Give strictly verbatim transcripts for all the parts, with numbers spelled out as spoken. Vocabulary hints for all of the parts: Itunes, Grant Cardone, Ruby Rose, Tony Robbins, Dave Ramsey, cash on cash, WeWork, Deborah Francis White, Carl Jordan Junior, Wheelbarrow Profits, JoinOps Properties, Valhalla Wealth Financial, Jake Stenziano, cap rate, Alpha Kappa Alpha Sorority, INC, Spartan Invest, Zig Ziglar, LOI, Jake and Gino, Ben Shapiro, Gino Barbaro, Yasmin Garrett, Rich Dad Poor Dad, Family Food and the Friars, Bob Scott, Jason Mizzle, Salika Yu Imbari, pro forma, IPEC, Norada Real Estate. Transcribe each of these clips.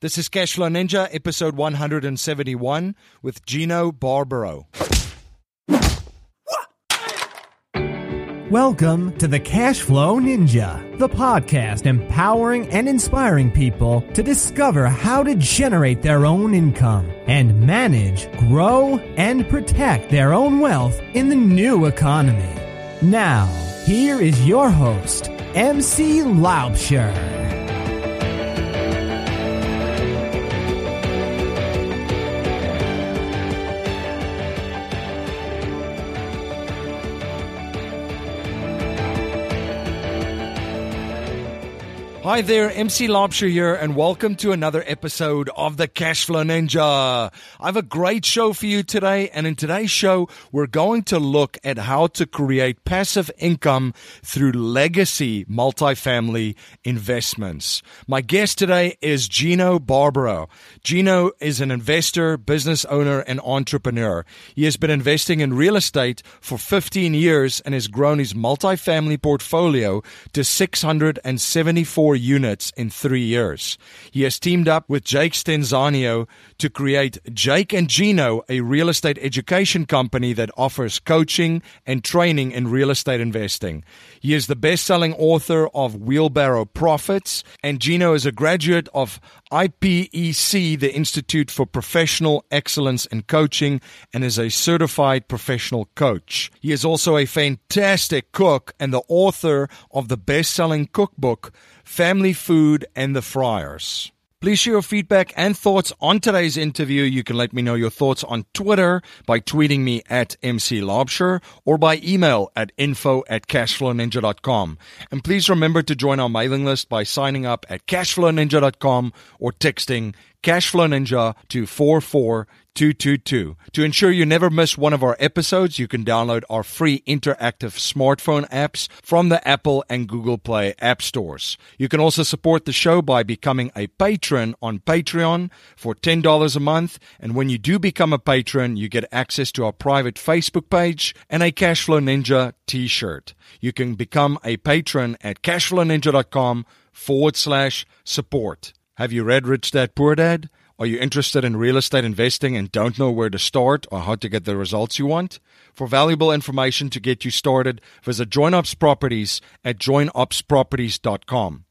This is Cashflow Ninja, episode one hundred seventy-one with Gino Barbaro. Welcome to the Cashflow Ninja, the podcast empowering and inspiring people to discover how to generate their own income and manage, grow, and protect their own wealth in the new economy. Now, here is your host, M C Laubscher. Hi there, M C Laubscher here, and welcome to another episode of the Cashflow Ninja. I have a great show for you today, and in today's show, we're going to look at how to create passive income through legacy multifamily investments. My guest today is Gino Barbaro. Gino is an investor, business owner, and entrepreneur. He has been investing in real estate for fifteen years and has grown his multifamily portfolio to six hundred seventy-four units in three years. He has teamed up with Jake Stenziano to create Jake and Gino, a real estate education company that offers coaching and training in real estate investing. He is the best-selling author of Wheelbarrow Profits, and Gino is a graduate of I P E C, the Institute for Professional Excellence in Coaching, and is a certified professional coach. He is also a fantastic cook and the author of the best-selling cookbook, Family Food and the Friars. Please share your feedback and thoughts on today's interview. You can let me know your thoughts on Twitter by tweeting me at M C Laubscher or by email at info at cashflowninja.com. And please remember to join our mailing list by signing up at cashflowninja dot com or texting Cashflow Ninja to four four two two two. To ensure you never miss one of our episodes, you can download our free interactive smartphone apps from the Apple and Google Play app stores. You can also support the show by becoming a patron on Patreon for ten dollars a month. And when you do become a patron, you get access to our private Facebook page and a Cashflow Ninja t-shirt. You can become a patron at cashflowninja.com forward slash support. Have you read Rich Dad Poor Dad? Are you interested in real estate investing and don't know where to start or how to get the results you want? For valuable information to get you started, visit JoinOps Properties at join ops properties dot com.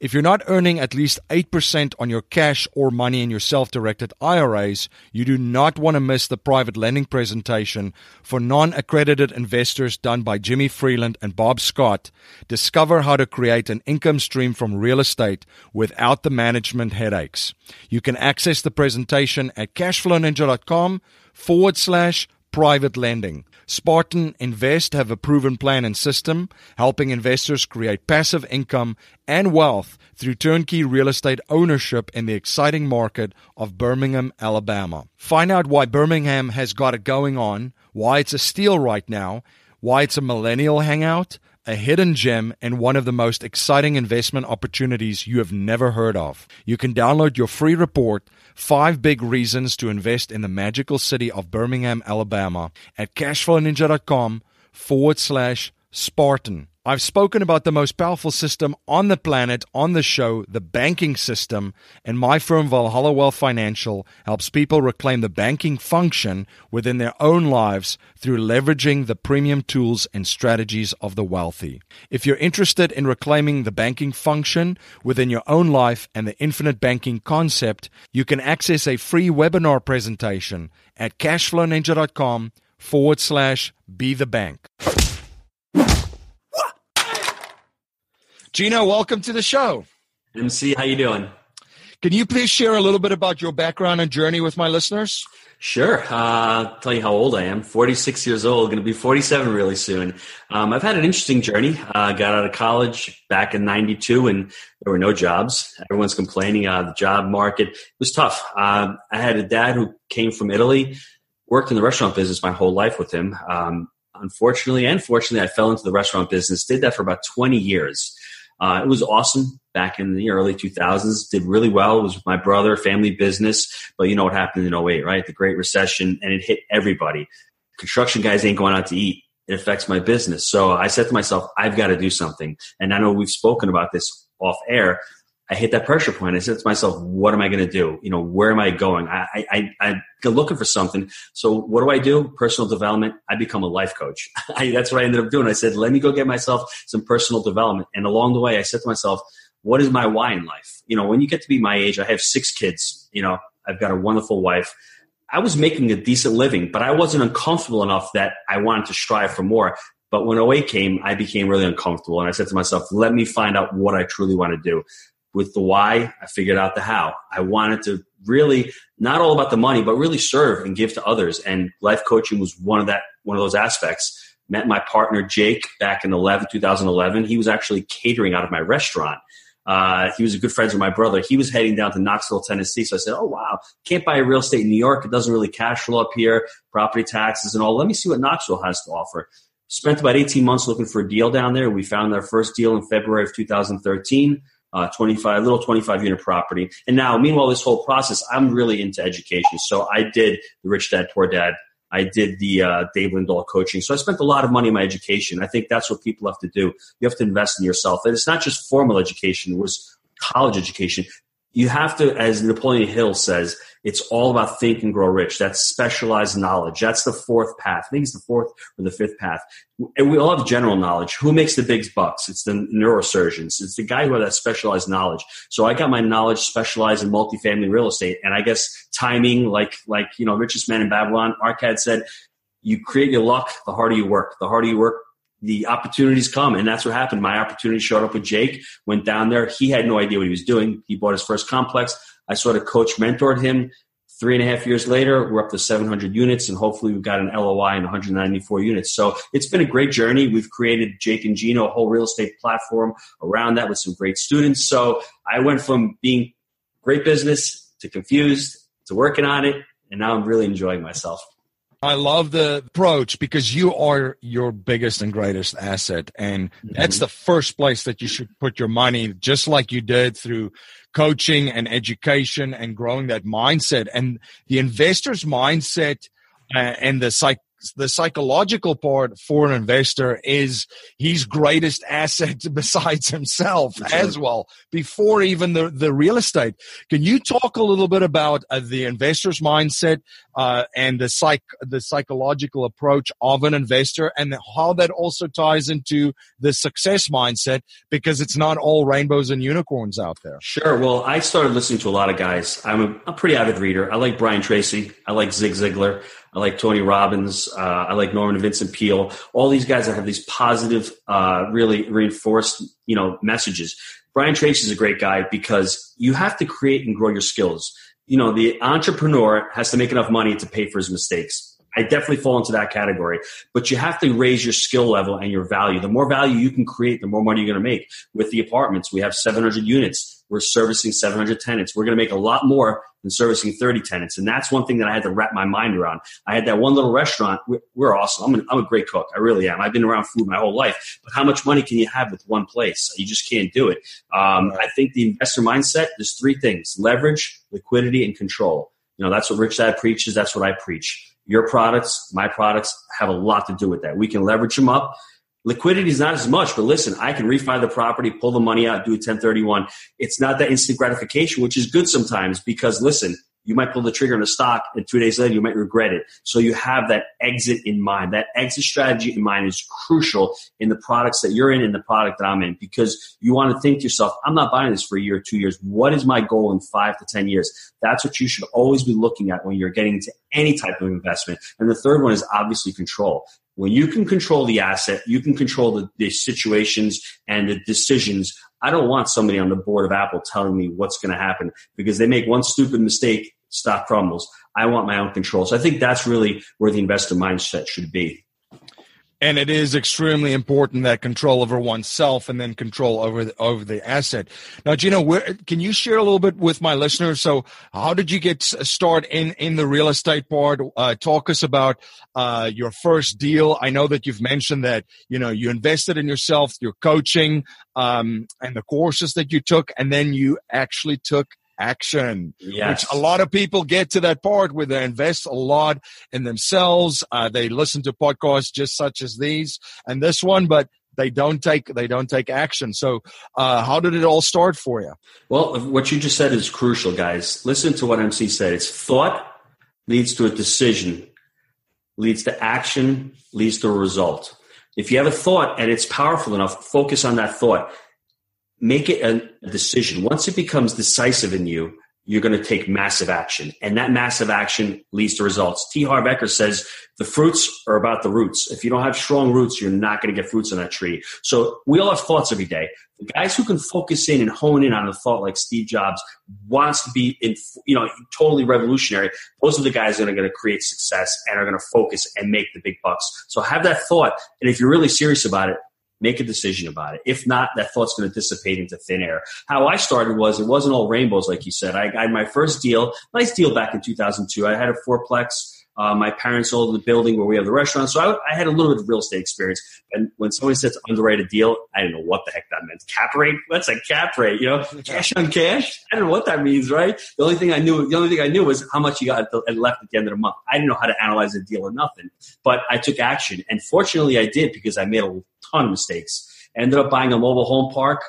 If you're not earning at least eight percent on your cash or money in your self-directed I R As, you do not want to miss the private lending presentation for non-accredited investors done by Jimmy Vreeland and Bob Scott. Discover how to create an income stream from real estate without the management headaches. You can access the presentation at cashflowninja.com forward slash private lending. Spartan Invest have a proven plan and system, helping investors create passive income and wealth through turnkey real estate ownership in the exciting market of Birmingham, Alabama. Find out why Birmingham has got it going on, why it's a steal right now, why it's a millennial hangout, a hidden gem, and one of the most exciting investment opportunities you have never heard of. You can download your free report, Five Big Reasons to Invest in the Magical City of Birmingham, Alabama, at cashflowninja.com forward slash Spartan. I've spoken about the most powerful system on the planet on the show, the banking system, and my firm Valhalla Wealth Financial helps people reclaim the banking function within their own lives through leveraging the premium tools and strategies of the wealthy. If you're interested in reclaiming the banking function within your own life and the infinite banking concept, you can access a free webinar presentation at cashflowninja.com forward slash be the bank. Gino, welcome to the show. M C, how you doing? Can you please share a little bit about your background and journey with my listeners? Sure. Uh, tell you how old I am. forty-six years old, going to be forty-seven really soon. Um, I've had an interesting journey. I uh, got out of college back in ninety-two, and there were no jobs. Everyone's complaining. Uh, the job market, it was tough. Uh, I had a dad who came from Italy, worked in the restaurant business my whole life with him. Um, unfortunately and fortunately, I fell into the restaurant business, did that for about twenty years. Uh, it was awesome back in the early two thousands, did really well. It was my brother, family business, but you know what happened in oh eight, right? The Great Recession, and it hit everybody. Construction guys ain't going out to eat. It affects my business. So I said to myself, I've got to do something. And I know we've spoken about this off air. I hit that pressure point. I said to myself, what am I going to do? You know, where am I going? I, I, I'm looking for something. So what do I do? Personal development. I become a life coach. I, that's what I ended up doing. I said, let me go get myself some personal development. And along the way, I said to myself, what is my why in life? You know, when you get to be my age, I have six kids. You know, I've got a wonderful wife. I was making a decent living, but I wasn't uncomfortable enough that I wanted to strive for more. But when oh eight came, I became really uncomfortable. And I said to myself, let me find out what I truly want to do. With the why, I figured out the how. I wanted to really, not all about the money, but really serve and give to others. And life coaching was one of that, one of those aspects. Met my partner, Jake, back in two thousand eleven. He was actually catering out of my restaurant. Uh, he was a good friend with my brother. He was heading down to Knoxville, Tennessee. So I said, oh, wow, can't buy real estate in New York. It doesn't really cash flow up here, property taxes and all. Let me see what Knoxville has to offer. Spent about eighteen months looking for a deal down there. We found our first deal in February of two thousand thirteen, uh, twenty-five, little twenty-five unit property. And now, meanwhile, this whole process, I'm really into education. So I did the Rich Dad, Poor Dad. I did the uh, Dave Lindahl coaching. So I spent a lot of money in my education. I think that's what people have to do. You have to invest in yourself. And it's not just formal education. It was college education. You have to, as Napoleon Hill says, it's all about think and grow rich. That's specialized knowledge. That's the fourth path. I think it's the fourth or the fifth path. And we all have general knowledge. Who makes the big bucks? It's the neurosurgeons. It's the guy who has that specialized knowledge. So I got my knowledge specialized in multifamily real estate. And I guess timing, like, like, you know, Richest Man in Babylon, Arkad said, you create your luck the harder you work. The harder you work, the opportunities come, and that's what happened. My opportunity showed up with Jake, went down there. He had no idea what he was doing. He bought his first complex. I sort of coach mentored him. Three and a half years later, we're up to seven hundred units, and hopefully we've got an L O I and one hundred ninety-four units. So it's been a great journey. We've created Jake and Gino, a whole real estate platform around that with some great students. So I went from being great business to confused to working on it, and now I'm really enjoying myself. I love the approach because you are your biggest and greatest asset. And that's the first place that you should put your money, just like you did through coaching and education and growing that mindset. And the investor's mindset uh, and the psych the psychological part for an investor is his greatest asset besides himself sure. as well, before even the, the real estate. Can you talk a little bit about uh, the investor's mindset uh, and the psych the psychological approach of an investor, and how that also ties into the success mindset, because it's not all rainbows and unicorns out there? Sure. Well, I started listening to a lot of guys. I'm a, a pretty avid reader. I like Brian Tracy. I like Zig Ziglar. I like Tony Robbins. Uh, I like Norman Vincent Peale. All these guys that have these positive, uh, really reinforced, you know, messages. Brian Tracy is a great guy because you have to create and grow your skills. You know, the entrepreneur has to make enough money to pay for his mistakes. I definitely fall into that category, but you have to raise your skill level and your value. The more value you can create, the more money you're going to make. With the apartments, we have seven hundred units. We're servicing seven hundred tenants. We're going to make a lot more than servicing thirty tenants. And that's one thing that I had to wrap my mind around. I had that one little restaurant. We're, we're awesome. I'm, an, I'm a great cook. I really am. I've been around food my whole life. But how much money can you have with one place? You just can't do it. Um, I think the investor mindset, there's three things: leverage, liquidity, and control. You know, that's what Rich Dad preaches. That's what I preach. Your products, my products have a lot to do with that. We can leverage them up. Liquidity is not as much, but listen, I can refi the property, pull the money out, do a ten thirty-one. It's not that instant gratification, which is good sometimes, because listen, you might pull the trigger on a stock and two days later you might regret it. So you have that exit in mind. That exit strategy in mind is crucial in the products that you're in and the product that I'm in, because you want to think to yourself, I'm not buying this for a year or two years. What is my goal in five to ten years? That's what you should always be looking at when you're getting into any type of investment. And the third one is obviously control. When you can control the asset, you can control the, the situations and the decisions. I don't want somebody on the board of Apple telling me what's going to happen, because they make one stupid mistake, stock crumbles. I want my own control. So I think that's really where the investor mindset should be. And it is extremely important, that control over oneself and then control over the, over the asset. Now, Gino, where, can you share a little bit with my listeners? So how did you get started in, in the real estate part? Uh, talk us about uh, your first deal. I know that you've mentioned that, you know, you invested in yourself, your coaching um, and the courses that you took, and then you actually took action, yes. Which a lot of people get to that part where they invest a lot in themselves. Uh, they listen to podcasts just such as these and this one, but they don't take they don't take action. So uh, how did it all start for you? Well, what you just said is crucial, guys. Listen to what M C said. It's thought leads to a decision, leads to action, leads to a result. If you have a thought and it's powerful enough, focus on that thought. Make it a decision. Once it becomes decisive in you, you're going to take massive action. And that massive action leads to results. T. Harv Eker says the fruits are about the roots. If you don't have strong roots, you're not going to get fruits on that tree. So we all have thoughts every day. The guys who can focus in and hone in on a thought like Steve Jobs wants to be, in, you know, totally revolutionary. Those are the guys that are going to create success and are going to focus and make the big bucks. So have that thought. And if you're really serious about it, make a decision about it. If not, that thought's going to dissipate into thin air. How I started was, it wasn't all rainbows, like you said. I, I had my first deal, nice deal back in two thousand two. I had a fourplex. Uh, my parents owned the building where we have the restaurant. So I, I had a little bit of real estate experience. And when someone says underwrite a deal, I didn't know what the heck that meant. Cap rate? What's a cap rate? You know, cash on cash? I don't know what that means, right? The only thing I knew, the only thing I knew was how much you got at the, and left at the end of the month. I didn't know how to analyze a deal or nothing. But I took action. And fortunately, I did, because I made a ton of mistakes. I ended up buying a mobile home park.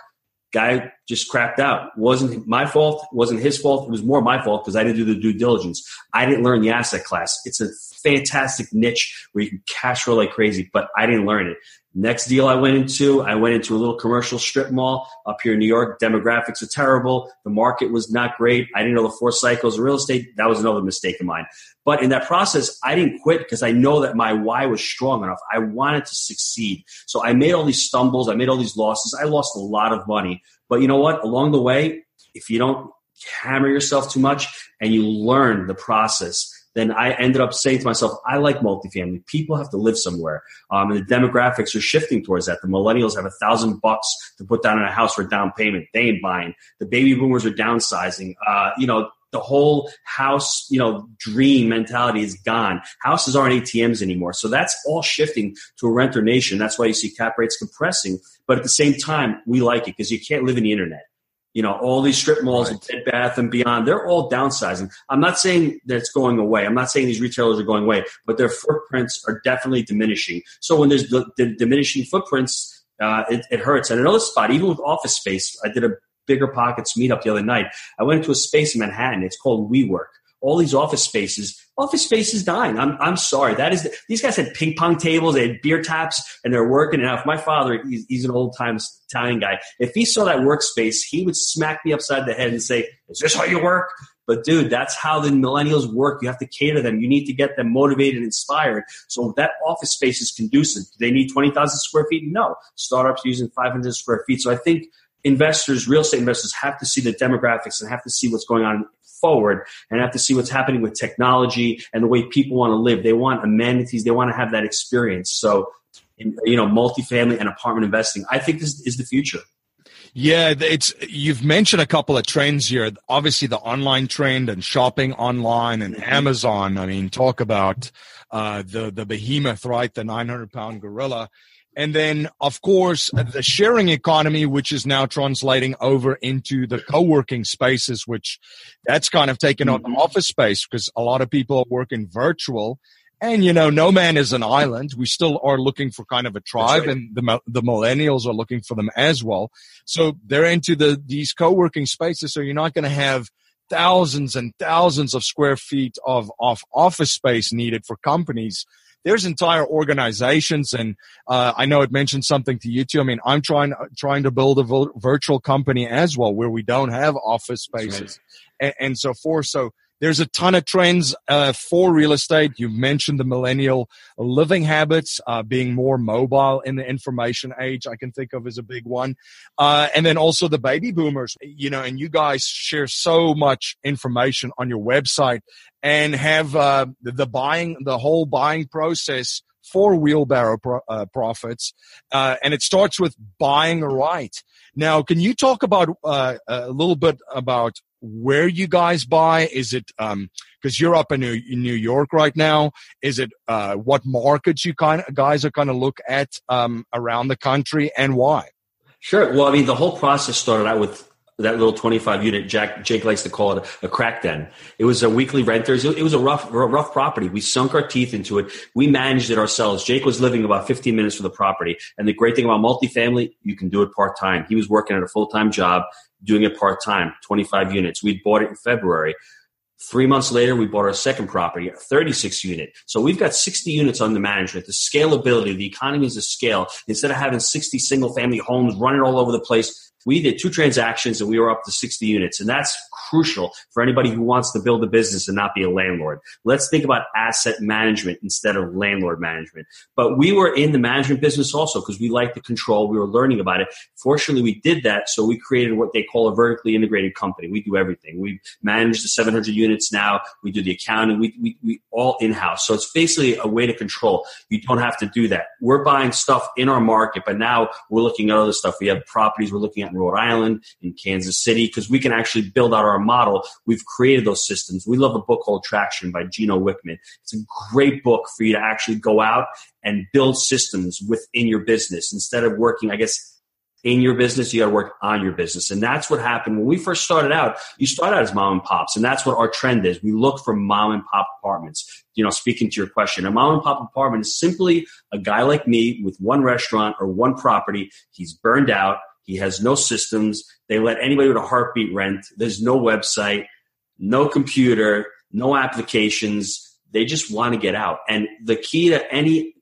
Guy just crapped out. Wasn't my fault. Wasn't his fault. It was more my fault because I didn't do the due diligence. I didn't learn the asset class. It's a fantastic niche where you can cash flow like crazy, but I didn't learn it. Next deal I went into, I went into a little commercial strip mall up here in New York. Demographics are terrible. The market was not great. I didn't know the four cycles of real estate. That was another mistake of mine. But in that process, I didn't quit because I know that my why was strong enough. I wanted to succeed. So I made all these stumbles. I made all these losses. I lost a lot of money. But you know what? Along the way, if you don't hammer yourself too much and you learn the process, then I ended up saying to myself, I like multifamily. People have to live somewhere. Um, and the demographics are shifting towards that. The millennials have a thousand bucks to put down in a house for a down payment. They ain't buying. The baby boomers are downsizing. Uh, you know, the whole house, you know, dream mentality is gone. Houses aren't A T Ms anymore. So that's all shifting to a renter nation. That's why you see cap rates compressing. But at the same time, we like it because you can't live in the internet. You know, all these strip malls, right, and Bed Bath and Beyond, they're all downsizing. I'm not saying that it's going away. I'm not saying these retailers are going away, but their footprints are definitely diminishing. So when there's the, the diminishing footprints, uh, it, it hurts. And another spot, even with office space, I did a BiggerPockets meetup the other night. I went into a space in Manhattan. It's called WeWork. All these office spaces, office spaces dying. I'm I'm sorry. That is the, these guys had ping pong tables, they had beer taps, and they're working. And if my father, he's, he's an old time Italian guy, if he saw that workspace, he would smack me upside the head and say, "Is this how you work?" But dude, that's how the millennials work. You have to cater them. You need to get them motivated and inspired. So that office space is conducive. Do they need twenty thousand square feet? No. Startups using five hundred square feet. So I think investors, real estate investors, have to see the demographics and have to see what's going on forward and have to see what's happening with technology and the way people want to live. They want amenities. They want to have that experience. So, you know, multifamily and apartment investing, I think this is the future. Yeah, it's, you've mentioned a couple of trends here. Obviously, the online trend and shopping online and mm-hmm. Amazon. I mean, talk about uh, the, the behemoth, right? The nine hundred pound gorilla. And then, of course, the sharing economy, which is now translating over into the co-working spaces, which that's kind of taken on the office space because a lot of people are working virtual. And, you know, no man is an island. We still are looking for kind of a tribe, right, and the the millennials are looking for them as well. So they're into the these co-working spaces. So you're not going to have thousands and thousands of square feet of, of office space needed for companies. There's entire organizations, and uh, I know it mentioned something to you too. I mean, I'm trying trying to build a virtual company as well, where we don't have office spaces, right, and, and so forth. So there's a ton of trends uh, for real estate. You've mentioned the millennial living habits, uh, being more mobile in the information age, I can think of as a big one. Uh, and then also the baby boomers, you know, and you guys share so much information on your website and have uh, the buying, the whole buying process for Wheelbarrow pro- uh, Profits. Uh, and it starts with buying right. Now, can you talk about uh, a little bit about where you guys buy? Is it um because you're up in New, in New York right now? Is it uh what markets you kind of guys are kind of look at um around the country, and why? Sure. Well, I mean, the whole process started out with that little twenty-five unit, Jack, Jake likes to call it a crack den. It was a weekly renters. It was a rough, rough property. We sunk our teeth into it. We managed it ourselves. Jake was living about fifteen minutes from the property. And the great thing about multifamily, you can do it part-time. He was working at a full-time job, doing it part-time, twenty-five units. We'd bought it in February. Three months later, we bought our second property, a thirty-six unit. So we've got sixty units under management. The scalability, the economies of scale, instead of having sixty single family homes running all over the place, we did two transactions and we were up to sixty units. And that's crucial for anybody who wants to build a business and not be a landlord. Let's think about asset management instead of landlord management. But we were in the management business also because we liked the control. We were learning about it. Fortunately, we did that. So we created what they call a vertically integrated company. We do everything. We manage the seven hundred units. It's now we do the accounting, we, we we all in-house. So it's basically a way to control. You don't have to do that. We're buying stuff in our market, but now we're looking at other stuff. We have properties we're looking at in Rhode Island, in Kansas City, because we can actually build out our model. We've created those systems. We love a book called Traction by Gino Wickman. It's a great book for you to actually go out and build systems within your business instead of working, I guess, in your business. You got to work on your business. And that's what happened when we first started out. You start out as mom and pops. And that's what our trend is. We look for mom and pop apartments. You know, speaking to your question, a mom and pop apartment is simply a guy like me with one restaurant or one property. He's burned out. He has no systems. They let anybody with a heartbeat rent. There's no website, no computer, no applications. They just want to get out. And the key to any,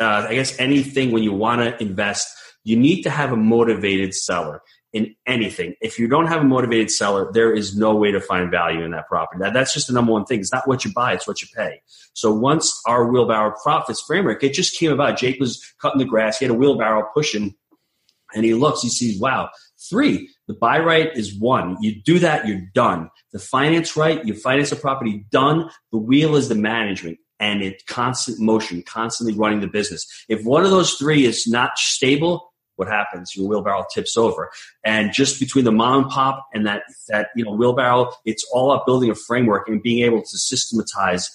uh, I guess, anything when you want to invest, you need to have a motivated seller in anything. If you don't have a motivated seller, there is no way to find value in that property. Now, that's just the number one thing. It's not what you buy, it's what you pay. So once our wheelbarrow profits framework, it just came about. Jake was cutting the grass. He had a wheelbarrow pushing, and he looks, he sees, wow, three. The buy right is one. You do that, you're done. The finance right, you finance the property, done. The wheel is the management. And it's constant motion, constantly running the business. If one of those three is not stable, what happens? Your wheelbarrow tips over. And just between the mom and pop and that, that, you know, wheelbarrow, it's all about building a framework and being able to systematize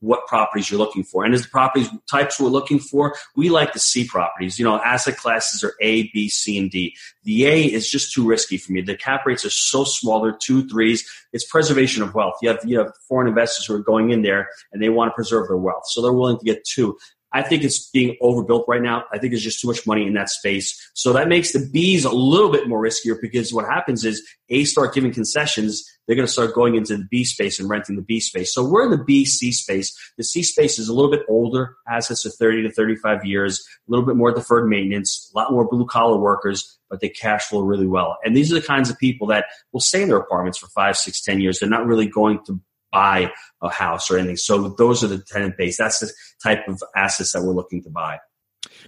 what properties you're looking for. And as the properties types we're looking for, we like the C properties. You know, asset classes are A, B, C, and D. The A is just too risky for me. The cap rates are so small. They're two, threes. It's preservation of wealth. You have, you have foreign investors who are going in there and they want to preserve their wealth. So they're willing to get two. I think it's being overbuilt right now. I think there's just too much money in that space. So that makes the Bs a little bit more riskier because what happens is A start giving concessions. They're going to start going into the B space and renting the B space. So we're in the B, C space. The C space is a little bit older. Assets are thirty to thirty-five years, a little bit more deferred maintenance, a lot more blue collar workers, but they cash flow really well. And these are the kinds of people that will stay in their apartments for five, six, ten years. They're not really going to buy a house or anything. So those are the tenant base. That's the type of assets that we're looking to buy.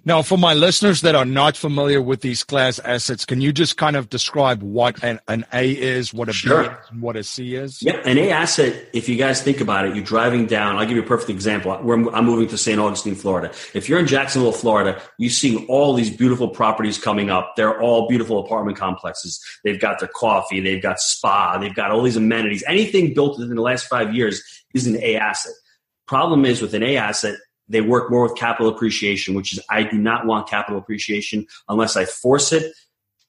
Now, for my listeners that are not familiar with these class assets, can you just kind of describe what an, an A is, what a sure. B is, and what a C is? Yep. An A asset, if you guys think about it, you're driving down. I'll give you a perfect example. We're, I'm moving to Saint Augustine, Florida. If you're in Jacksonville, Florida, you're seeing all these beautiful properties coming up. They're all beautiful apartment complexes. They've got their coffee. They've got spa. They've got all these amenities. Anything built within the last five years is an A asset. Problem is with an A asset, they work more with capital appreciation, which is I do not want capital appreciation unless I force it.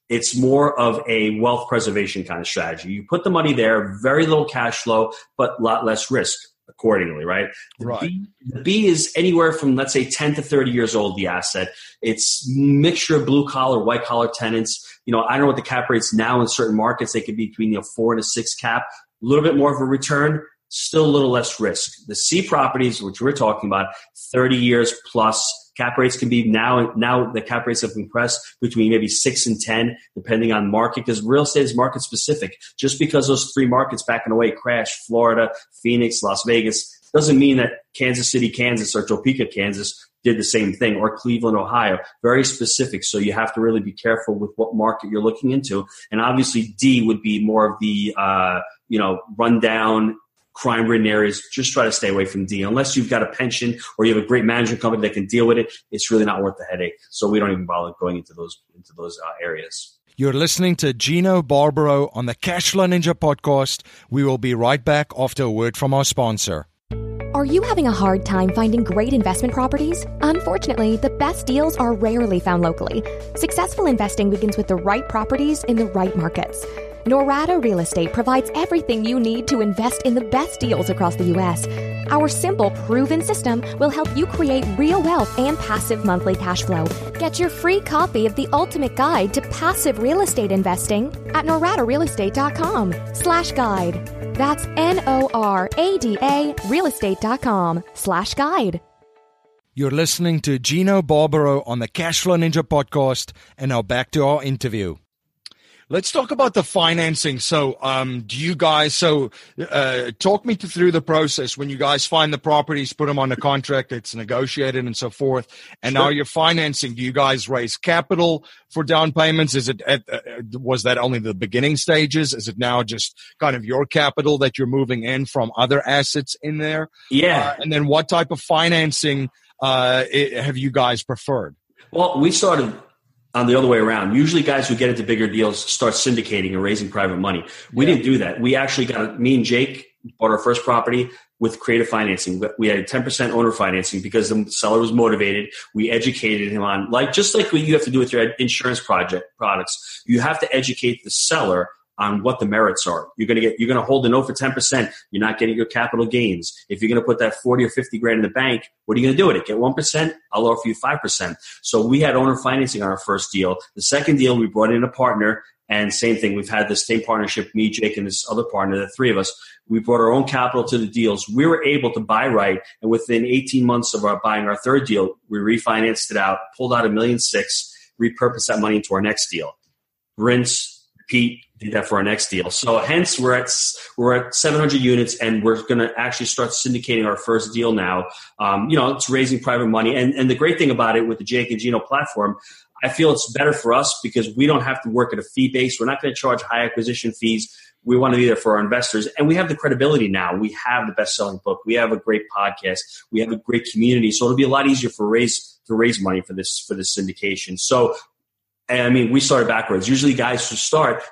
It's more of a wealth preservation kind of strategy. You put the money there, very little cash flow, but a lot less risk accordingly, right? The right. B, the B is anywhere from, let's say, ten to thirty years old, the asset. It's mixture of blue-collar, white-collar tenants. You know, I don't know what the cap rates now in certain markets. They could be between, you know, four and a six cap, a little bit more of a return. Still a little less risk. The C properties, which we're talking about, thirty years plus, cap rates can be now, now the cap rates have compressed between maybe six and ten, depending on market, because real estate is market specific. Just because those three markets back and away crashed, Florida, Phoenix, Las Vegas, doesn't mean that Kansas City, Kansas, or Topeka, Kansas did the same thing, or Cleveland, Ohio. Very specific. So you have to really be careful with what market you're looking into. And obviously D would be more of the, uh, you know, rundown, crime-ridden areas. Just try to stay away from D. Unless you've got a pension or you have a great management company that can deal with it, it's really not worth the headache. So we don't even bother going into those into those uh, areas. You're listening to Gino Barbaro on the Cashflow Ninja podcast. We will be right back after a word from our sponsor. Are you having a hard time finding great investment properties? Unfortunately, the best deals are rarely found locally. Successful investing begins with the right properties in the right markets. Norada Real Estate provides everything you need to invest in the best deals across the U S Our simple, proven system will help you create real wealth and passive monthly cash flow. Get your free copy of the ultimate guide to passive real estate investing at noradarealestate.com slash guide. That's N O R A D A realestate.com slash guide. You're listening to Gino Barbaro on the Cashflow Ninja podcast, and now back to our interview. Let's talk about the financing. So, um, do you guys, so uh, talk me through the process when you guys find the properties, put them on a contract, it's negotiated and so forth. And sure. Now you're financing. Do you guys raise capital for down payments? Is it, at, uh, was that only the beginning stages? Is it now just kind of your capital that you're moving in from other assets in there? Yeah. Uh, and then what type of financing uh, it, have you guys preferred? Well, we started on the other way around. Usually guys who get into bigger deals start syndicating and raising private money. We yeah. didn't do that. We actually got, me and Jake bought our first property with creative financing. We had ten percent owner financing because the seller was motivated. We educated him on, like, just like what you have to do with your insurance project products. You have to educate the seller on what the merits are. You're going to get, you're going to hold the note for ten percent. You're not getting your capital gains. If you're going to put that forty or fifty grand in the bank, what are you going to do with it? Get one percent? I'll offer you five percent. So we had owner financing on our first deal. The second deal, we brought in a partner, and same thing. We've had this same partnership, me, Jake, and this other partner, the three of us. We brought our own capital to the deals. We were able to buy right. And within eighteen months of our buying our third deal, we refinanced it out, pulled out a million six, repurposed that money into our next deal. Rinse, repeat. That for our next deal. So hence we're at we're at seven hundred units, and we're going to actually start syndicating our first deal now. Um, you know, it's raising private money, and and the great thing about it with the Jake and Gino platform, I feel it's better for us because we don't have to work at a fee base. We're not going to charge high acquisition fees. We want to be there for our investors, and we have the credibility now. We have the best-selling book. We have a great podcast. We have a great community. So it'll be a lot easier for raise to raise money for this for this syndication. So, I mean, we started backwards. Usually, guys who start,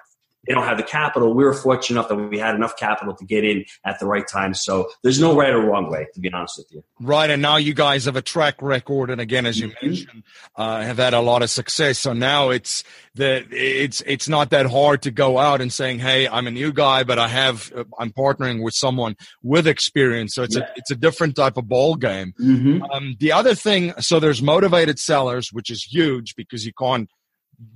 they don't have the capital. We were fortunate enough that we had enough capital to get in at the right time. So there's no right or wrong way, to be honest with you. Right. And now you guys have a track record. And again, as you mm-hmm. mentioned, uh, have had a lot of success. So now it's the, it's, it's not that hard to go out and saying, hey, I'm a new guy, but I have, I'm partnering with someone with experience. So it's yeah. a, it's a different type of ball game. Mm-hmm. Um, the other thing, so there's motivated sellers, which is huge because you can't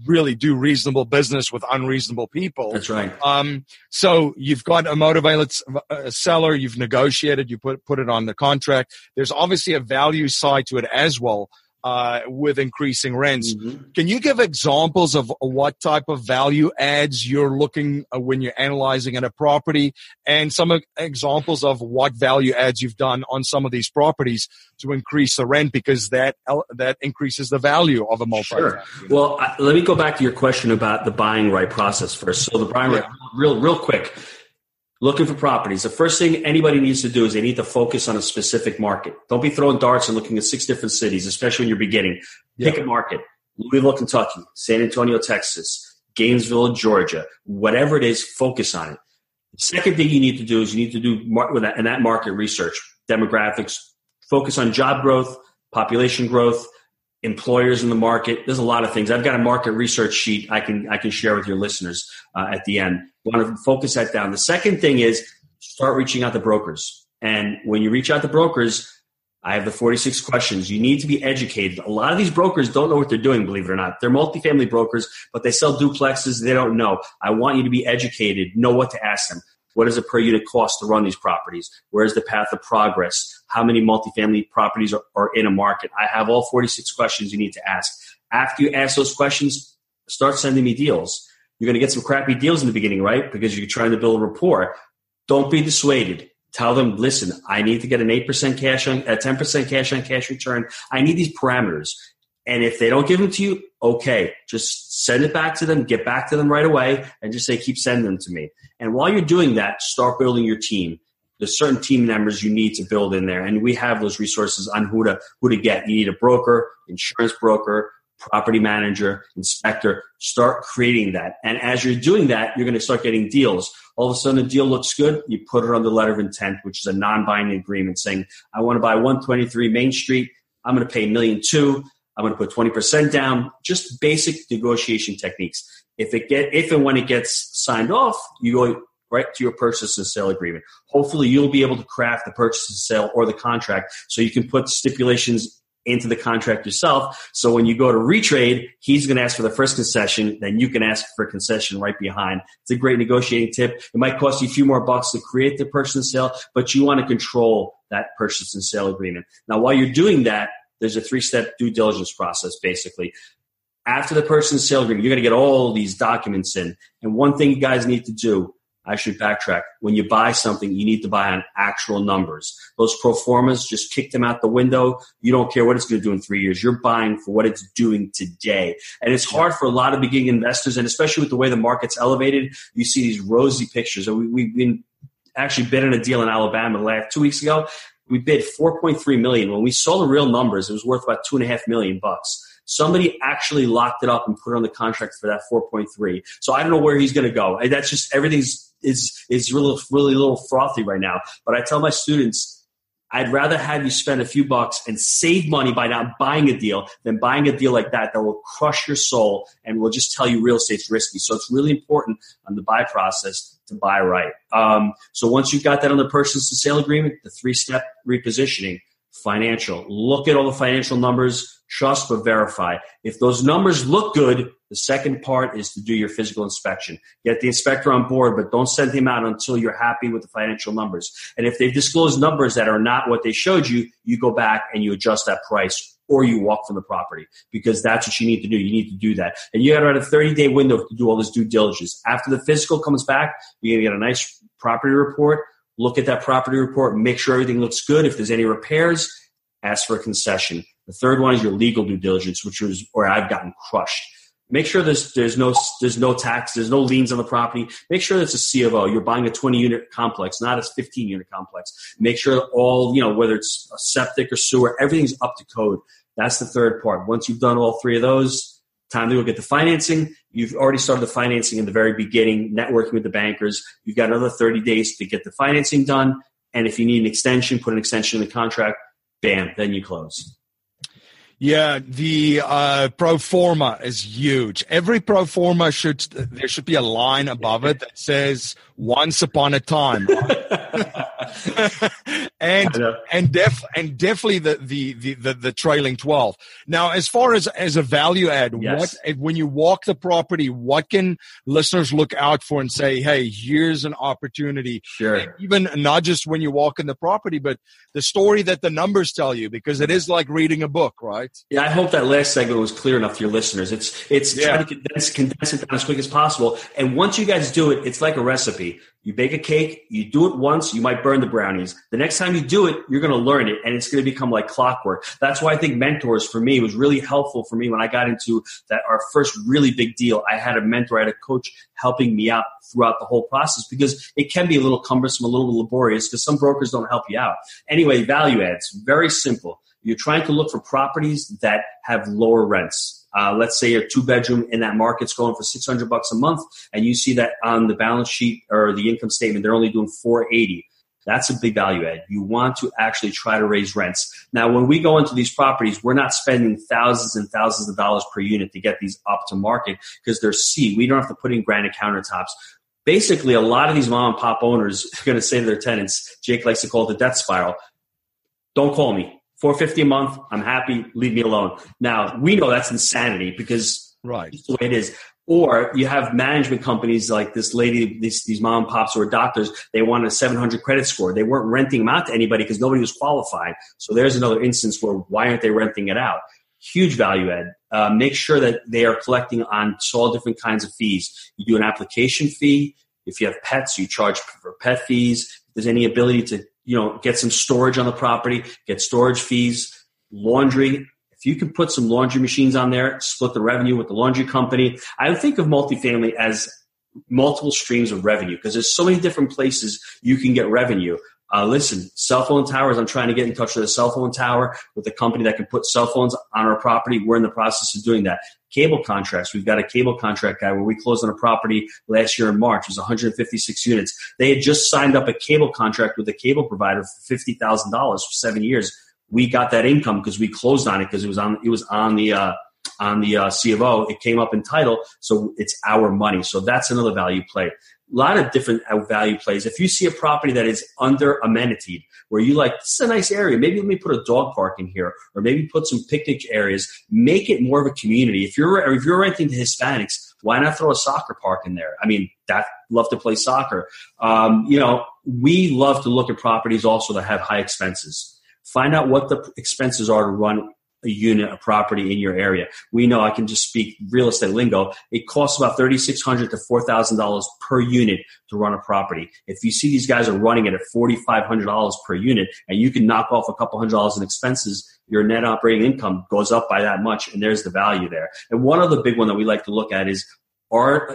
really do reasonable business with unreasonable people. That's right. Um, so you've got a motivated uh, seller, you've negotiated, you put put it on the contract. There's obviously a value side to it as well uh, with increasing rents. Mm-hmm. Can you give examples of what type of value adds you're looking uh, when you're analyzing in a property, and some uh, examples of what value adds you've done on some of these properties to increase the rent, because that that increases the value of a multi. Sure. Well, I, let me go back to your question about the buying right process first. So the buying yeah. right, real real quick, looking for properties. The first thing anybody needs to do is they need to focus on a specific market. Don't be throwing darts and looking at six different cities, especially when you're beginning. Yeah. Pick a market: Louisville, Kentucky; San Antonio, Texas; Gainesville, Georgia. Whatever it is, focus on it. The second thing you need to do is you need to do mar- with that, and that market research, demographics. Focus on job growth, population growth, employers in the market. There's a lot of things. I've got a market research sheet I can I can share with your listeners uh, at the end. You want to focus that down. The second thing is start reaching out to brokers. And when you reach out to brokers, I have the forty-six questions. You need to be educated. A lot of these brokers don't know what they're doing, believe it or not. They're multifamily brokers, but they sell duplexes. They don't know. I want you to be educated, know what to ask them. What is the per unit cost to run these properties? Where is the path of progress? How many multifamily properties are, are in a market? I have all forty-six questions you need to ask. After you ask those questions, start sending me deals. You're going to get some crappy deals in the beginning, right? Because you're trying to build a rapport. Don't be dissuaded. Tell them, listen, I need to get an eight percent cash on, a ten percent cash on cash return. I need these parameters. And if they don't give them to you, okay, just send it back to them, get back to them right away, and just say, keep sending them to me. And while you're doing that, start building your team. There's certain team members you need to build in there, and we have those resources on who to who to get. You need a broker, insurance broker, property manager, inspector. Start creating that. And as you're doing that, you're going to start getting deals. All of a sudden, a deal looks good. You put it on the letter of intent, which is a non-binding agreement saying, I want to buy one twenty-three Main Street. I'm going to pay a million two. I'm going to put twenty percent down, just basic negotiation techniques. If it get, if and when it gets signed off, you go right to your purchase and sale agreement. Hopefully you'll be able to craft the purchase and sale or the contract so you can put stipulations into the contract yourself. So when you go to retrade, he's going to ask for the first concession, then you can ask for a concession right behind. It's a great negotiating tip. It might cost you a few more bucks to create the purchase and sale, but you want to control that purchase and sale agreement. Now, while you're doing that, there's a three-step due diligence process, basically. After the purchase and sale agreement, you're going to get all these documents in. And one thing you guys need to do, I should backtrack. When you buy something, you need to buy on actual numbers. Those pro formas, just kick them out the window. You don't care what it's going to do in three years. You're buying for what it's doing today. And it's hard for a lot of beginning investors, and especially with the way the market's elevated, you see these rosy pictures. We, we've been actually bid on a deal in Alabama last two weeks ago. We bid four point three million dollars. When we saw the real numbers, it was worth about two and a half million bucks. Somebody actually locked it up and put it on the contract for that four point three. So I don't know where he's going to go. That's just, everything's is is really, really a little frothy right now. But I tell my students, I'd rather have you spend a few bucks and save money by not buying a deal than buying a deal like that that will crush your soul and will just tell you real estate's risky. So it's really important on the buy process to buy right. Um, so once you've got that on the purchase and sale agreement, the three-step repositioning, financial. Look at all the financial numbers, trust but verify. If those numbers look good, the second part is to do your physical inspection. Get the inspector on board, but don't send him out until you're happy with the financial numbers. And if they've disclosed numbers that are not what they showed you, you go back and you adjust that price or you walk from the property, because that's what you need to do. You need to do that. And you got about a thirty-day window to do all this due diligence. After the physical comes back, you're going to get a nice property report. Look at that property report, make sure everything looks good. If there's any repairs, ask for a concession. The third one is your legal due diligence, which is where I've gotten crushed. Make sure there's there's no there's no tax, there's no liens on the property. Make sure it's a C of O. You're buying a twenty-unit complex, not a fifteen-unit complex. Make sure that all, you know, whether it's a septic or sewer, everything's up to code. That's the third part. Once you've done all three of those, time to go get the financing. You've already started the financing in the very beginning, networking with the bankers. You've got another thirty days to get the financing done. And if you need an extension, put an extension in the contract. Bam, then you close. Yeah, the uh, pro forma is huge. Every pro forma, should there should be a line above it that says once upon a time. and and def and definitely the, the, the, the, the trailing twelve. Now, as far as, as a value add, yes. What when you walk the property, what can listeners look out for and say, hey, here's an opportunity? Sure. And even not just when you walk in the property, but the story that the numbers tell you, because it is like reading a book, right? Yeah, I hope that last segment was clear enough to your listeners. It's it's yeah. trying to condense, condense it down as quick as possible. And once you guys do it, it's like a recipe. You bake a cake, you do it once, you might burn the brownies. The next time you do it, you're going to learn it, and it's going to become like clockwork. That's why I think mentors for me was really helpful for me when I got into that our first really big deal. I had a mentor, I had a coach helping me out throughout the whole process, because it can be a little cumbersome, a little laborious, because some brokers don't help you out. Anyway, value adds, very simple. You're trying to look for properties that have lower rents. Uh, let's say your two-bedroom in that market's going for six hundred bucks a month, and you see that on the balance sheet or the income statement, they're only doing four eighty. That's a big value add. You want to actually try to raise rents. Now, when we go into these properties, we're not spending thousands and thousands of dollars per unit to get these up to market because they're C. We don't have to put in granite countertops. Basically, a lot of these mom-and-pop owners are going to say to their tenants, Jake likes to call it the death spiral, don't call me. four fifty a month, I'm happy, leave me alone. Now, we know that's insanity because right. That's the way it is. Or you have management companies like this lady, these, these mom and pops who are doctors, they want a seven hundred credit score. They weren't renting them out to anybody because nobody was qualified. So there's another instance where why aren't they renting it out? Huge value add. Uh, make sure that they are collecting on all different kinds of fees. You do an application fee. If you have pets, you charge for pet fees. If there's any ability to You know, get some storage on the property, get storage fees, laundry. If you can put some laundry machines on there, split the revenue with the laundry company. I would think of multifamily as multiple streams of revenue because there's so many different places you can get revenue. Uh, listen, cell phone towers, I'm trying to get in touch with a cell phone tower with a company that can put cell phones on our property. We're in the process of doing that. Cable contracts. We've got a cable contract guy where we closed on a property last year in March. It was one hundred fifty-six units. They had just signed up a cable contract with a cable provider for fifty thousand dollars for seven years. we got that income because we closed on it because it was on it was on the uh, on the uh, C of O. It came up in title, so it's our money. So that's another value play. A lot of different value plays. If you see a property that is under amenitied, where you like, this is a nice area. Maybe let me put a dog park in here, or maybe put some picnic areas. Make it more of a community. If you're if you're renting to Hispanics, why not throw a soccer park in there? I mean, that love to play soccer. Um, you know, we love to look at properties also that have high expenses. Find out what the expenses are to run a unit, a property in your area. We know, I can just speak real estate lingo, it costs about thirty-six hundred dollars to four thousand dollars per unit to run a property. If you see these guys are running it at forty-five hundred dollars per unit and you can knock off a couple hundred dollars in expenses, your net operating income goes up by that much, and there's the value there. And one other big one that we like to look at is, are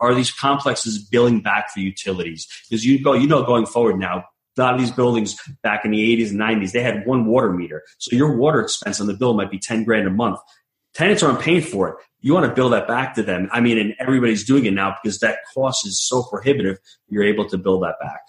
are these complexes billing back for utilities? Because you go, you know, going forward now, a lot of these buildings back in the eighties and nineties, they had one water meter. So your water expense on the bill might be ten grand a month. Tenants aren't paying for it. You want to bill that back to them. I mean, and everybody's doing it now because that cost is so prohibitive. You're able to bill that back.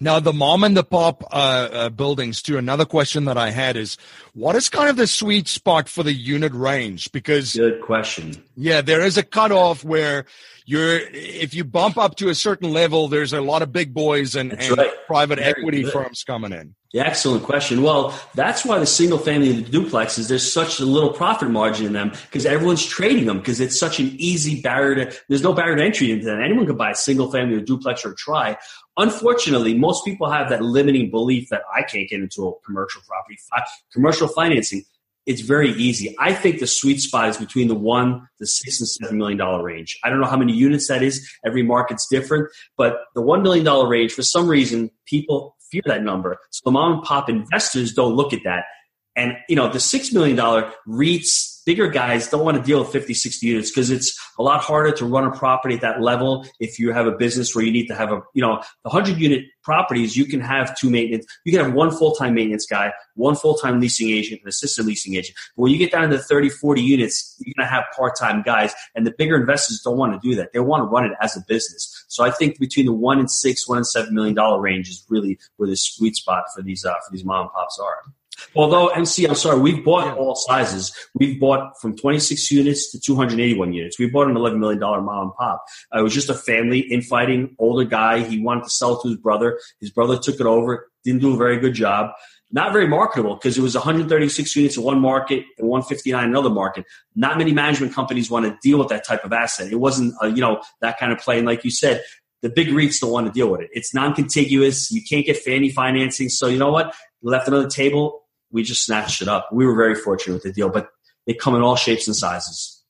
Now, the mom and the pop uh, uh, buildings too. Another question that I had is, what is kind of the sweet spot for the unit range? Because good question. Yeah, there is a cutoff where you're if you bump up to a certain level, there's a lot of big boys and, and right. private Very equity good. firms coming in. Yeah, excellent question. Well, that's why the single family and the duplexes, there's such a little profit margin in them because everyone's trading them because it's such an easy barrier to, there's no barrier to entry into that. Anyone could buy a single family or duplex or a tri. Unfortunately, most people have that limiting belief that I can't get into a commercial property. Commercial financing, it's very easy. I think the sweet spot is between the one, the six, and seven million dollar range. I don't know how many units that is. Every market's different, but the one million dollar range, for some reason, people fear that number. So the mom and pop investors don't look at that. And you know, the six million dollar REITs. Bigger guys don't want to deal with fifty, sixty units because it's a lot harder to run a property at that level if you have a business where you need to have a, you know, the one hundred unit properties, you can have two maintenance. You can have one full-time maintenance guy, one full-time leasing agent, an assistant leasing agent. But when you get down to thirty, forty units, you're going to have part-time guys. And the bigger investors don't want to do that. They want to run it as a business. So I think between the one and six, one and seven million dollar range is really where the sweet spot for these, uh, for these mom and pops are. Although, M C, I'm sorry, we've bought all sizes. We've bought from twenty-six units to two hundred eighty-one units. We bought an eleven million dollars mom and pop. Uh, it was just a family, infighting, older guy. He wanted to sell it to his brother. His brother took it over, didn't do a very good job. Not very marketable because it was one hundred thirty-six units in one market and one hundred fifty-nine in another market. Not many management companies want to deal with that type of asset. It wasn't, uh, you know, that kind of play. And like you said, the big REITs don't want to deal with it. It's non-contiguous. You can't get Fannie financing. So you know what? Left another table. We just snatched it up. We were very fortunate with the deal, but they come in all shapes and sizes.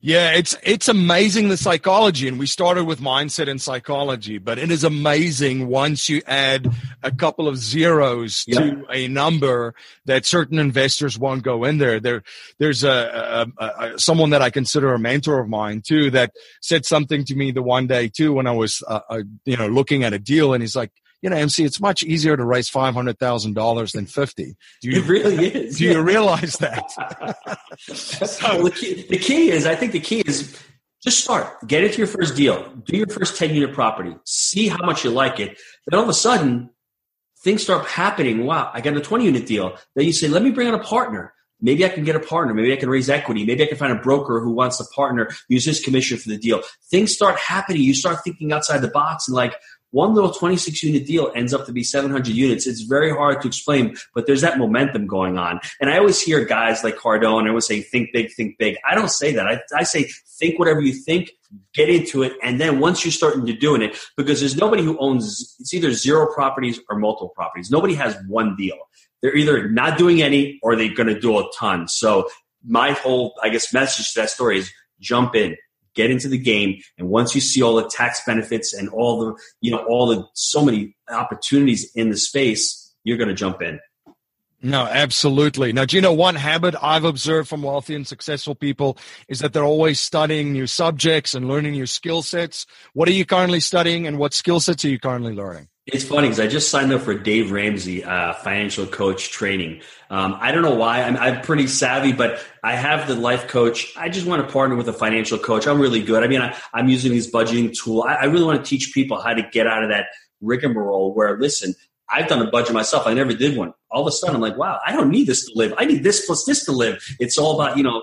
Yeah, it's it's amazing, the psychology. And we started with mindset and psychology, but it is amazing once you add a couple of zeros yep. to a number that certain investors won't go in there. There, There's a, a, a someone that I consider a mentor of mine too that said something to me the one day too when I was uh, uh, you know looking at a deal, and he's like, you know, M C, it's much easier to raise five hundred thousand dollars than fifty. Do you, it really is. Do yeah. you realize that? so well, the, key, the key is, I think the key is, just start. Get into your first deal. Do your first ten unit property. See how much you like it. Then all of a sudden, things start happening. Wow, I got a twenty unit deal. Then you say, let me bring on a partner. Maybe I can get a partner. Maybe I can raise equity. Maybe I can find a broker who wants a partner. Use his commission for the deal. Things start happening. You start thinking outside the box and like. One little twenty-six unit deal ends up to be seven hundred units. It's very hard to explain, but there's that momentum going on. And I always hear guys like Cardone, I always say, think big, think big. I don't say that. I, I say, think whatever you think, get into it. And then once you're starting to doing it, because there's nobody who owns, it's either zero properties or multiple properties. Nobody has one deal. They're either not doing any or they're going to do a ton. So my whole, I guess, message to that story is jump in. Get into the game, and once you see all the tax benefits and all the, you know, all the so many opportunities in the space, you're going to jump in. No, absolutely. Now, Gino, one habit I've observed from wealthy and successful people is that they're always studying new subjects and learning new skill sets. What are you currently studying, and what skill sets are you currently learning? It's funny because I just signed up for Dave Ramsey uh, financial coach training. Um, I don't know why. I'm, I'm pretty savvy, but I have the life coach. I just want to partner with a financial coach. I'm really good. I mean, I, I'm using these budgeting tool. I, I really want to teach people how to get out of that rigmarole where, listen, I've done a budget myself. I never did one. all of a sudden I'm like, wow, I don't need this to live. I need this plus this to live. It's all about, you know,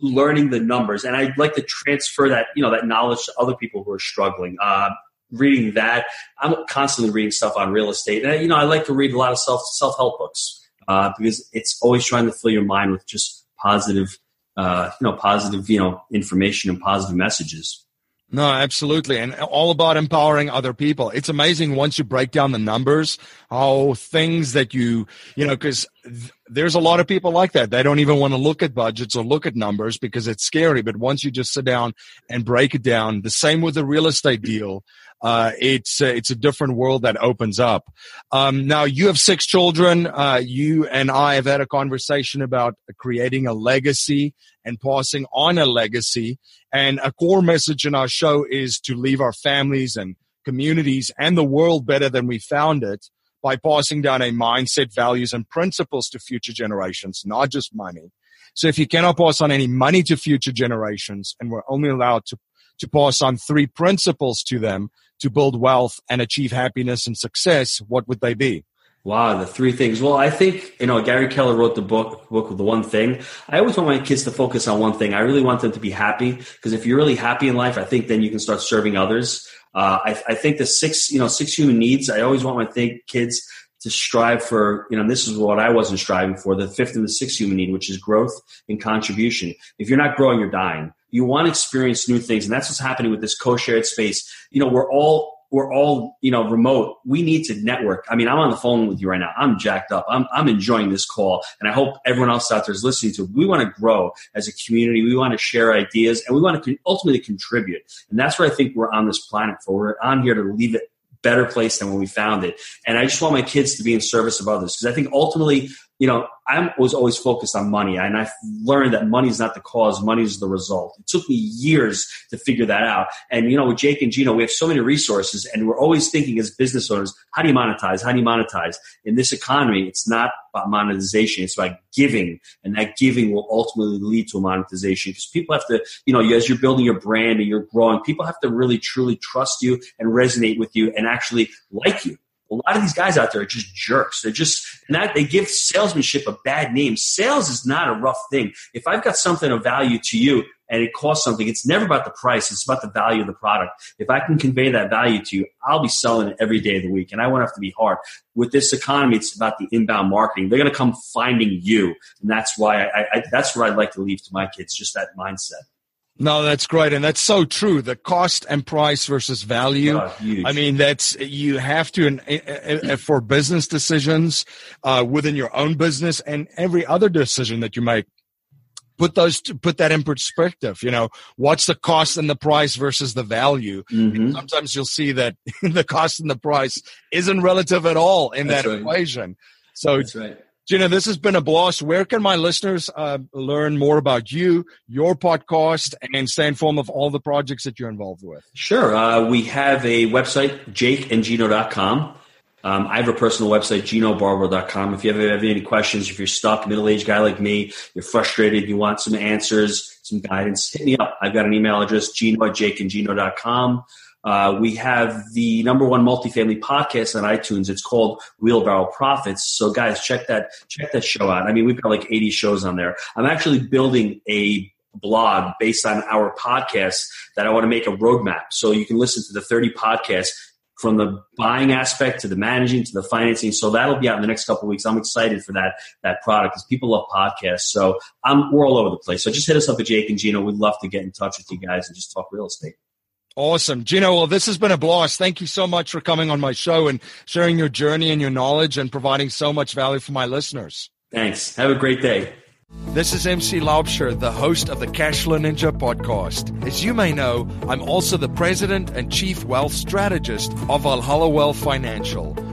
learning the numbers. And I'd like to transfer that, you know, that knowledge to other people who are struggling. Uh, reading that. I'm constantly reading stuff on real estate. And, you know, I like to read a lot of self, self-help books uh, because it's always trying to fill your mind with just positive, uh, you know, positive, you know, information and positive messages. No, absolutely. And all about empowering other people. It's amazing once you break down the numbers, how things that you, you know, because th- there's a lot of people like that. They don't even want to look at budgets or look at numbers because it's scary. But once you just sit down and break it down, the same with the real estate deal, uh, it's, uh, it's a different world that opens up. Um, now you have six children. Uh, you and I have had a conversation about creating a legacy and passing on a legacy. And a core message in our show is to leave our families and communities and the world better than we found it by passing down a mindset, values, and principles to future generations, not just money. So if you cannot pass on any money to future generations, and we're only allowed to, to pass on three principles to them to build wealth and achieve happiness and success, what would they be? Wow, the three things. Well, I think, you know, Gary Keller wrote the book, book with the one thing. I always want my kids to focus on one thing. I really want them to be happy, because if you're really happy in life, I think then you can start serving others. Uh, I, I think the six, you know, six human needs, I always want my think, kids to strive for, you know, and this is what I wasn't striving for, the fifth and the sixth human need, which is growth and contribution. If you're not growing, you're dying. You want to experience new things. And that's what's happening with this co-shared space. You know, we're all, We're all, you know, remote. We need to network. I mean, I'm on the phone with you right now. I'm jacked up. I'm I'm enjoying this call. And I hope everyone else out there is listening to it. We want to grow as a community. We want to share ideas, and we want to ultimately contribute. And that's what I think we're on this planet for. We're on here to leave it a better place than when we found it. And I just want my kids to be in service of others, because I think ultimately, you know, I was always focused on money, and I've learned that money is not the cause, money is the result. It took me years to figure that out. And, you know, with Jake and Gino, we have so many resources, and we're always thinking as business owners, how do you monetize? How do you monetize? In this economy, it's not about monetization. It's about giving, and that giving will ultimately lead to monetization, because people have to, you know, as you're building your brand and you're growing, people have to really, truly trust you and resonate with you and actually like you. A lot of these guys out there are just jerks. They're just not, they give salesmanship a bad name. Sales is not a rough thing. If I've got something of value to you and it costs something, it's never about the price. It's about the value of the product. If I can convey that value to you, I'll be selling it every day of the week, and I won't have to be hard. With this economy, it's about the inbound marketing. They're going to come finding you. And that's why I, I that's what I'd like to leave to my kids, just that mindset. No, that's great. And that's so true. The cost and price versus value. Oh, I mean, that's, you have to, and, and for business decisions uh, within your own business and every other decision that you make, put those, put that in perspective. You know, what's the cost and the price versus the value? Mm-hmm. Sometimes you'll see that the cost and the price isn't relative at all in that's that right. equation. So that's right. Gino, this has been a blast. Where can my listeners uh, learn more about you, your podcast, and stay informed of all the projects that you're involved with? Sure. Uh, we have a website, jake and gino dot com. Um, I have a personal website, gino barbaro dot com. If you ever have any questions, if you're stuck, middle-aged guy like me, you're frustrated, you want some answers, some guidance, hit me up. I've got an email address, gino at jake and gino dot com. Uh, we have the number one multifamily podcast on iTunes. It's called Wheelbarrow Profits. So guys, check that, check that show out. I mean, we've got like eighty shows on there. I'm actually building a blog based on our podcast that I want to make a roadmap. So you can listen to the thirty podcasts, from the buying aspect to the managing to the financing. So that'll be out in the next couple of weeks. I'm excited for that, that product, because people love podcasts. So I'm, we're all over the place. So just hit us up at Jake and Gino. We'd love to get in touch with you guys and just talk real estate. Awesome. Gino, well, this has been a blast. Thank you so much for coming on my show and sharing your journey and your knowledge and providing so much value for my listeners. Thanks. Have a great day. This is M C Laubscher, the host of the Cashflow Ninja podcast. As you may know, I'm also the president and chief wealth strategist of Valhalla Wealth Financial.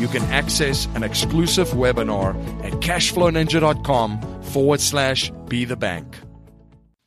you can access an exclusive webinar at cashflowninja.com forward slash be the bank.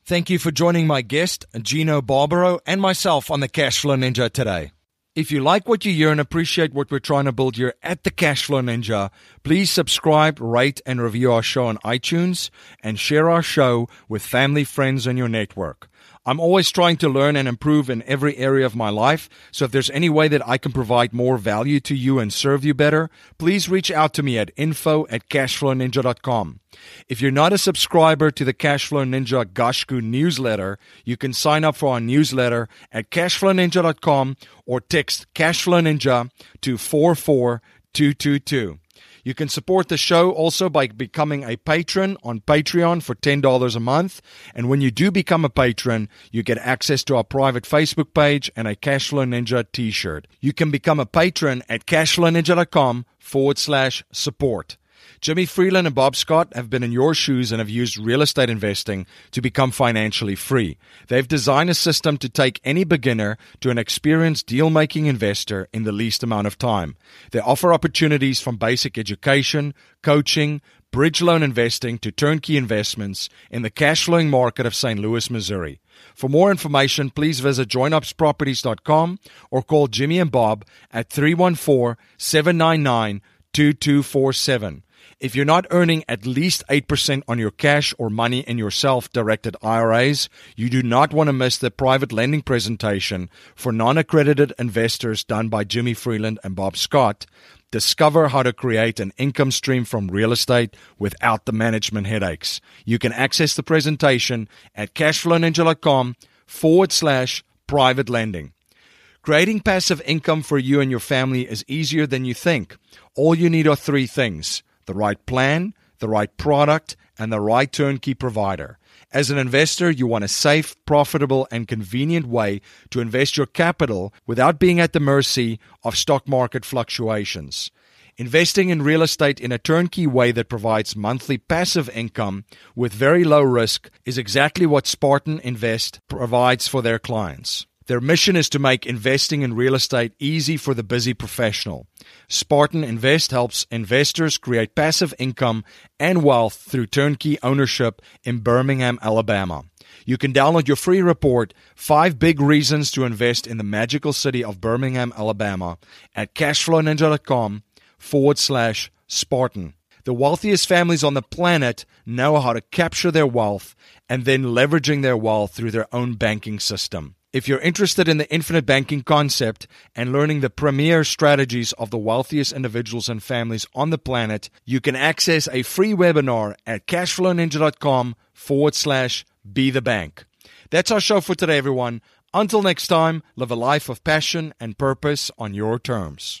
Thank you for joining my guest, Gino Barbaro, and myself on the Cashflow Ninja today. If you like what you hear and appreciate what we're trying to build here at the Cashflow Ninja, please subscribe, rate, and review our show on iTunes, and share our show with family, friends, and your network. I'm always trying to learn and improve in every area of my life, so if there's any way that I can provide more value to you and serve you better, please reach out to me at info at cashflowninja.com. If you're not a subscriber to the Cashflow Ninja Gashku newsletter, you can sign up for our newsletter at cashflowninja dot com or text Cashflow Ninja to four four two two two. You can support the show also by becoming a patron on Patreon for ten dollars a month. And when you do become a patron, you get access to our private Facebook page and a Cashflow Ninja t-shirt. You can become a patron at cashflowninja.com forward slash support. Jimmy Vreeland and Bob Scott have been in your shoes and have used real estate investing to become financially free. They've designed a system to take any beginner to an experienced deal-making investor in the least amount of time. They offer opportunities from basic education, coaching, bridge loan investing to turnkey investments in the cash-flowing market of Saint Louis, Missouri. For more information, please visit join ups properties dot com or call Jimmy and Bob at three one four, seven nine nine, two two four seven. If you're not earning at least eight percent on your cash or money in your self-directed I R As, you do not want to miss the private lending presentation for non-accredited investors done by Jimmy Vreeland and Bob Scott. Discover how to create an income stream from real estate without the management headaches. You can access the presentation at cashflowninja.com forward slash private lending. Creating passive income for you and your family is easier than you think. All you need are three things: the right plan, the right product, and the right turnkey provider. As an investor, you want a safe, profitable, and convenient way to invest your capital without being at the mercy of stock market fluctuations. Investing in real estate in a turnkey way that provides monthly passive income with very low risk is exactly what Spartan Invest provides for their clients. Their mission is to make investing in real estate easy for the busy professional. Spartan Invest helps investors create passive income and wealth through turnkey ownership in Birmingham, Alabama. You can download your free report, Five Big Reasons to Invest in the Magical City of Birmingham, Alabama, at cashflowninja.com forward slash Spartan. The wealthiest families on the planet know how to capture their wealth and then leveraging their wealth through their own banking system. If you're interested in the infinite banking concept and learning the premier strategies of the wealthiest individuals and families on the planet, you can access a free webinar at cashflowninja.com forward slash be the bank. That's our show for today, everyone. Until next time, live a life of passion and purpose on your terms.